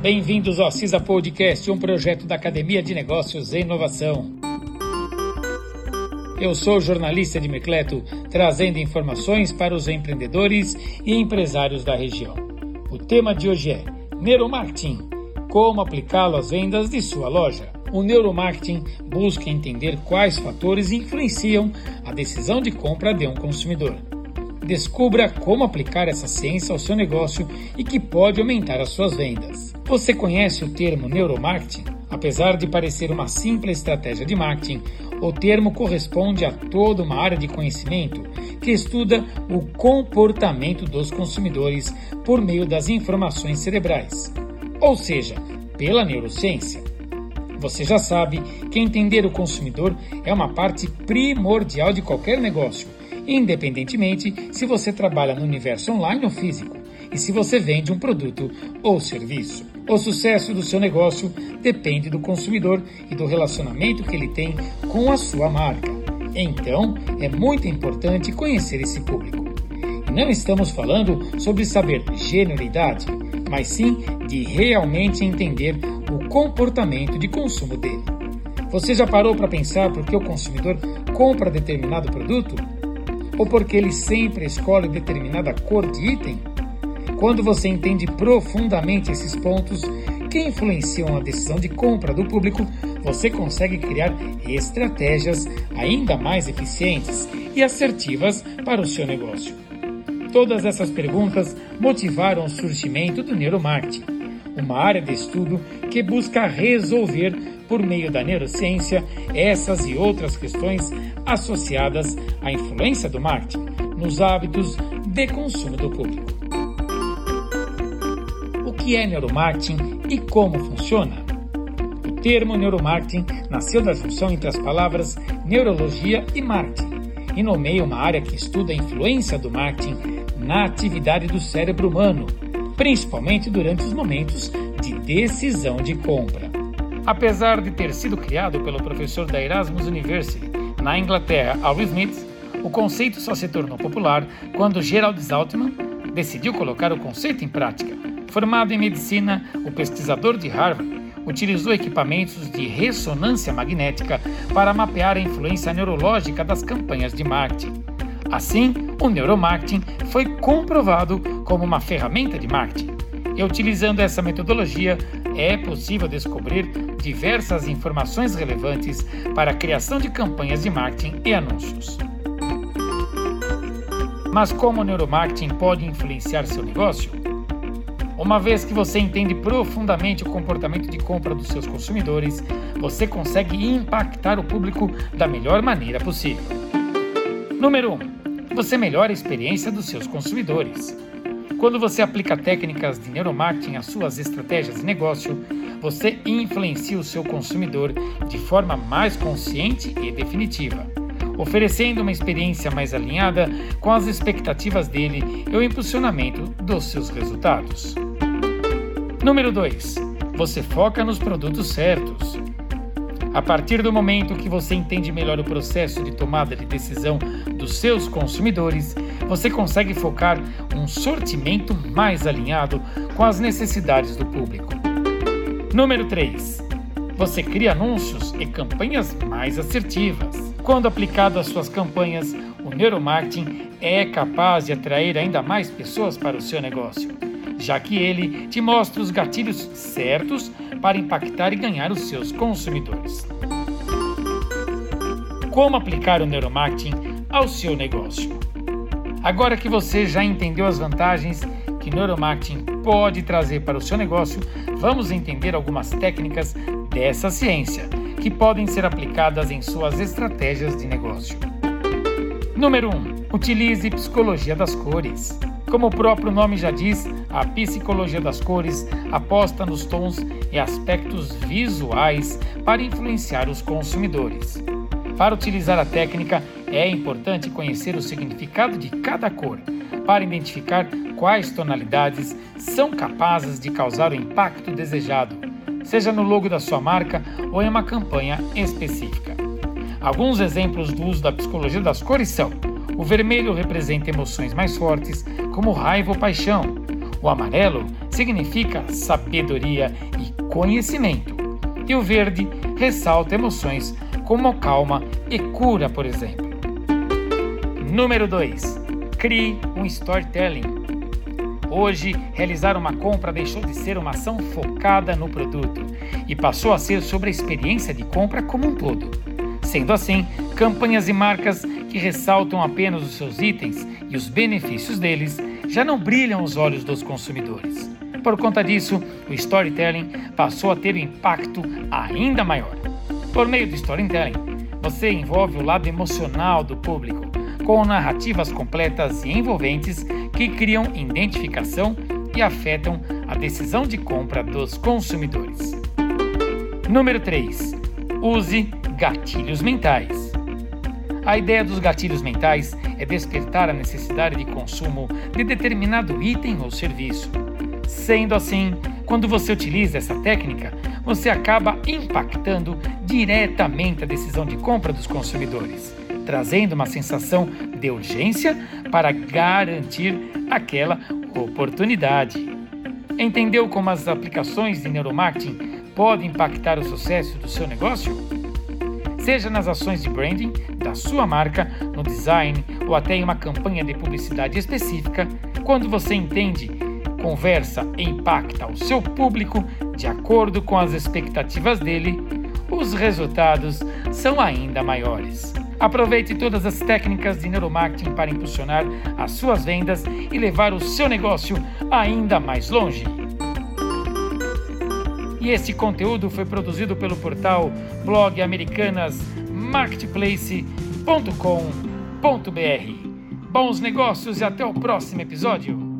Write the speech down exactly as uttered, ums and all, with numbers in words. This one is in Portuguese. Bem-vindos ao CISA Podcast, um projeto da Academia de Negócios e Inovação. Eu sou o jornalista de Mercleto, trazendo informações para os empreendedores e empresários da região. O tema de hoje é Neuromarketing, como aplicá-lo às vendas de sua loja. O neuromarketing busca entender quais fatores influenciam a decisão de compra de um consumidor. Descubra como aplicar essa ciência ao seu negócio e que pode aumentar as suas vendas. Você conhece o termo neuromarketing? Apesar de parecer uma simples estratégia de marketing, o termo corresponde a toda uma área de conhecimento que estuda o comportamento dos consumidores por meio das informações cerebrais, ou seja, pela neurociência. Você já sabe que entender o consumidor é uma parte primordial de qualquer negócio, independentemente se você trabalha no universo online ou físico, e se você vende um produto ou serviço. O sucesso do seu negócio depende do consumidor e do relacionamento que ele tem com a sua marca. Então, é muito importante conhecer esse público. E não estamos falando sobre saber gênero e idade, mas sim de realmente entender o comportamento de consumo dele. Você já parou para pensar por que o consumidor compra determinado produto? Ou porque ele sempre escolhe determinada cor de item? Quando você entende profundamente esses pontos que influenciam a decisão de compra do público, você consegue criar estratégias ainda mais eficientes e assertivas para o seu negócio. Todas essas perguntas motivaram o surgimento do neuromarketing, uma área de estudo que busca resolver, por meio da neurociência, essas e outras questões associadas à influência do marketing nos hábitos de consumo do público. O que é neuromarketing e como funciona? O termo neuromarketing nasceu da junção entre as palavras neurologia e marketing e nomeia uma área que estuda a influência do marketing na atividade do cérebro humano, principalmente durante os momentos de decisão de compra. Apesar de ter sido criado pelo professor da Erasmus University, na Inglaterra, Ale Smidts, o conceito só se tornou popular quando Gerald Zaltman decidiu colocar o conceito em prática. Formado em medicina, o pesquisador de Harvard utilizou equipamentos de ressonância magnética para mapear a influência neurológica das campanhas de marketing. Assim, o neuromarketing foi comprovado como uma ferramenta de marketing. E utilizando essa metodologia, é possível descobrir diversas informações relevantes para a criação de campanhas de marketing e anúncios. Mas como o neuromarketing pode influenciar seu negócio? Uma vez que você entende profundamente o comportamento de compra dos seus consumidores, você consegue impactar o público da melhor maneira possível. Número um. Você melhora a experiência dos seus consumidores. Quando você aplica técnicas de neuromarketing às suas estratégias de negócio, você influencia o seu consumidor de forma mais consciente e definitiva, oferecendo uma experiência mais alinhada com as expectativas dele e o impulsionamento dos seus resultados. Número dois. Você foca nos produtos certos. A partir do momento que você entende melhor o processo de tomada de decisão dos seus consumidores, você consegue focar um sortimento mais alinhado com as necessidades do público. Número três. Você cria anúncios e campanhas mais assertivas. Quando aplicado às suas campanhas, o neuromarketing é capaz de atrair ainda mais pessoas para o seu negócio, já que ele te mostra os gatilhos certos para impactar e ganhar os seus consumidores. Como aplicar o neuromarketing ao seu negócio? Agora que você já entendeu as vantagens que o neuromarketing pode trazer para o seu negócio, vamos entender algumas técnicas dessa ciência que podem ser aplicadas em suas estratégias de negócio. Número um. Utilize psicologia das cores. Como o próprio nome já diz, a psicologia das cores aposta nos tons e aspectos visuais para influenciar os consumidores. Para utilizar a técnica, é importante conhecer o significado de cada cor, para identificar quais tonalidades são capazes de causar o impacto desejado, seja no logo da sua marca ou em uma campanha específica. Alguns exemplos do uso da psicologia das cores são: o vermelho representa emoções mais fortes, como raiva ou paixão. O amarelo significa sabedoria e conhecimento, e o verde ressalta emoções como calma e cura, por exemplo. Número dois. Crie um storytelling. Hoje, realizar uma compra deixou de ser uma ação focada no produto e passou a ser sobre a experiência de compra como um todo. Sendo assim, campanhas e marcas que ressaltam apenas os seus itens e os benefícios deles já não brilham os olhos dos consumidores. Por conta disso, o storytelling passou a ter um impacto ainda maior. Por meio do storytelling, você envolve o lado emocional do público, com narrativas completas e envolventes que criam identificação e afetam a decisão de compra dos consumidores. Número três. Use gatilhos mentais. A ideia dos gatilhos mentais é despertar a necessidade de consumo de determinado item ou serviço. Sendo assim, quando você utiliza essa técnica, você acaba impactando diretamente a decisão de compra dos consumidores, trazendo uma sensação de urgência para garantir aquela oportunidade. Entendeu como as aplicações de neuromarketing podem impactar o sucesso do seu negócio? Seja nas ações de branding da sua marca, no design ou até em uma campanha de publicidade específica, quando você entende, conversa e impacta o seu público de acordo com as expectativas dele, os resultados são ainda maiores. Aproveite todas as técnicas de neuromarketing para impulsionar as suas vendas e levar o seu negócio ainda mais longe. E este conteúdo foi produzido pelo portal blog americanas marketplace ponto com ponto br. Bons negócios e até o próximo episódio!